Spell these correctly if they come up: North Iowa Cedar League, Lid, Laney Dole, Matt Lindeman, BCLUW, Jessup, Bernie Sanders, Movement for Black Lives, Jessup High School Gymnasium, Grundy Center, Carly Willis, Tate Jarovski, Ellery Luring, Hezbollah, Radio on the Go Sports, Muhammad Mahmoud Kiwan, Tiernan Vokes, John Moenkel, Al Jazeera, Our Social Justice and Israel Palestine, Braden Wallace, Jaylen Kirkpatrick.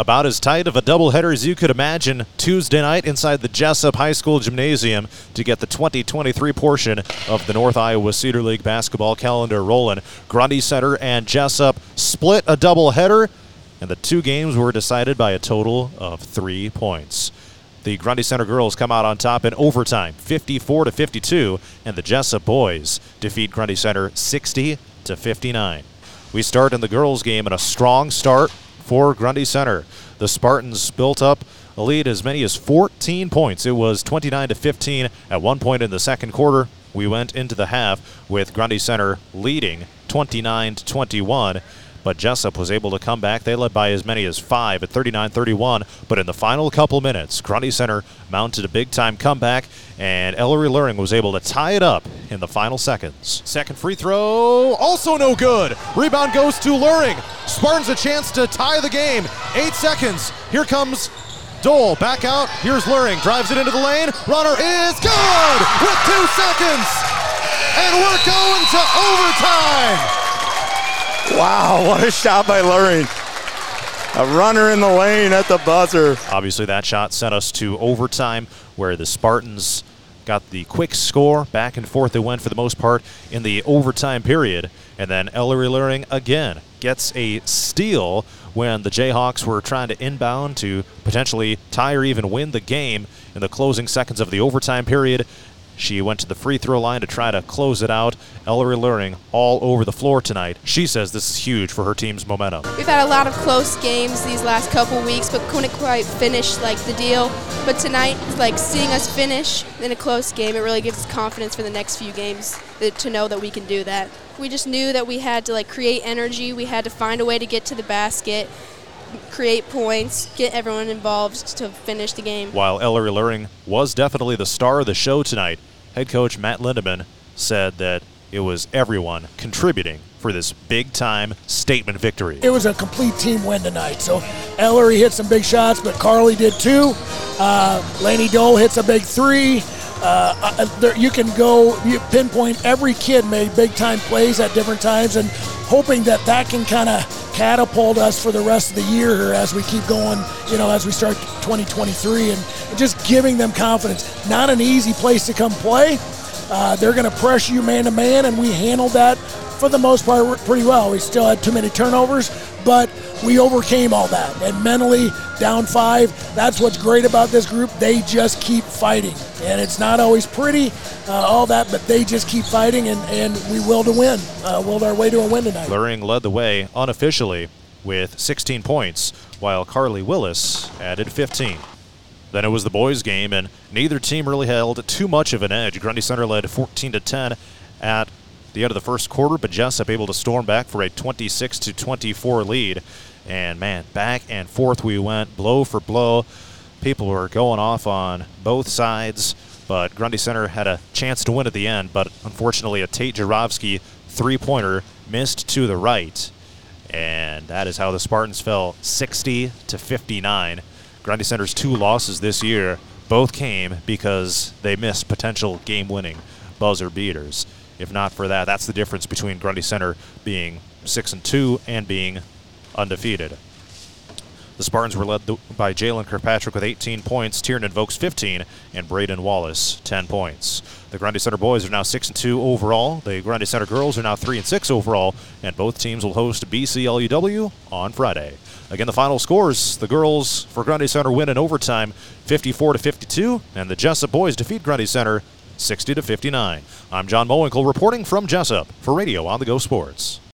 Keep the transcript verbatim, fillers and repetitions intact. About as tight of a doubleheader as you could imagine Tuesday night inside the Jessup High School Gymnasium to get the twenty twenty-three portion of the North Iowa Cedar League basketball calendar rolling. Grundy Center and Jessup split a doubleheader, and the two games were decided by a total of three points. The Grundy Center girls come out on top in overtime, fifty-four to fifty-two, and the Jessup boys defeat Grundy Center sixty to fifty-nine. We start in the girls' game in a strong start for Grundy Center. The Spartans built up a lead as many as fourteen points. It was twenty-nine to fifteen at one point in the second quarter. We went into the half with Grundy Center leading twenty-nine to twenty-one. But Jessup was able to come back. They led by as many as five at thirty-nine thirty-one. But in the final couple minutes, Grundy Center mounted a big-time comeback, and Ellery Luring was able to tie it up in the final seconds. Second free throw, also no good. Rebound goes to Luring. Spartans a chance to tie the game. Eight seconds. Here comes Dole. Back out. Here's Luring. Drives it into the lane. Runner is good with two seconds. And we're going to overtime. Wow, what a shot by Luring. A runner in the lane at the buzzer. Obviously that shot sent us to overtime, where the Spartans got the quick score. Back and forth they went for the most part in the overtime period. And then Ellery Luring again gets a steal when the Jayhawks were trying to inbound to potentially tie or even win the game in the closing seconds of the overtime period. She went to the free throw line to try to close it out. Ellery Luring all over the floor tonight. She says this is huge for her team's momentum. We've had a lot of close games these last couple weeks, but couldn't quite finish like the deal. But tonight, like seeing us finish in a close game, it really gives us confidence for the next few games to know that we can do that. We just knew that we had to like create energy. We had to find a way to get to the basket, create points, get everyone involved to finish the game. While Ellery Luring was definitely the star of the show tonight, head coach Matt Lindeman said that it was everyone contributing for this big-time statement victory. It was a complete team win tonight. So Ellery hit some big shots, but Carly did too. Uh, Laney Dole hits a big three. Uh, uh, there, you can go you pinpoint every kid made big-time plays at different times, and hoping that that can kind of catapult us for the rest of the year here as we keep going, you know, as we start twenty twenty-three, and just giving them confidence. Not an easy place to come play. Uh, they're going to pressure you man-to-man, and we handled that for the most part pretty well. We still had too many turnovers, but we overcame all that. And mentally, down five, that's what's great about this group. They just keep fighting. And it's not always pretty, uh, all that, but they just keep fighting, and, and we willed to win. Uh, willed our way to a win tonight. Luring led the way unofficially with sixteen points, while Carly Willis added fifteen. Then it was the boys' game, and neither team really held too much of an edge. Grundy Center led fourteen to ten at the end of the first quarter, but Jessup able to storm back for a twenty-six to twenty-four lead. And, man, back and forth we went, blow for blow. People were going off on both sides, but Grundy Center had a chance to win at the end, but unfortunately a Tate Jarovski three-pointer missed to the right. And that is how the Spartans fell sixty to fifty-nine. Grundy Center's two losses this year both came because they missed potential game-winning buzzer beaters. If not for that, that's the difference between Grundy Center being six and two and being undefeated. The Spartans were led by Jaylen Kirkpatrick with eighteen points, Tiernan Vokes fifteen, and Braden Wallace ten points. The Grundy Center boys are now six and two overall. The Grundy Center girls are now three and six overall, and both teams will host B C L U W on Friday. Again, the final scores, the girls for Grundy Center win in overtime fifty-four to fifty-two, and the Jessup boys defeat Grundy Center sixty to fifty-nine. I'm John Moenkel reporting from Jessup for Radio on the Go Sports.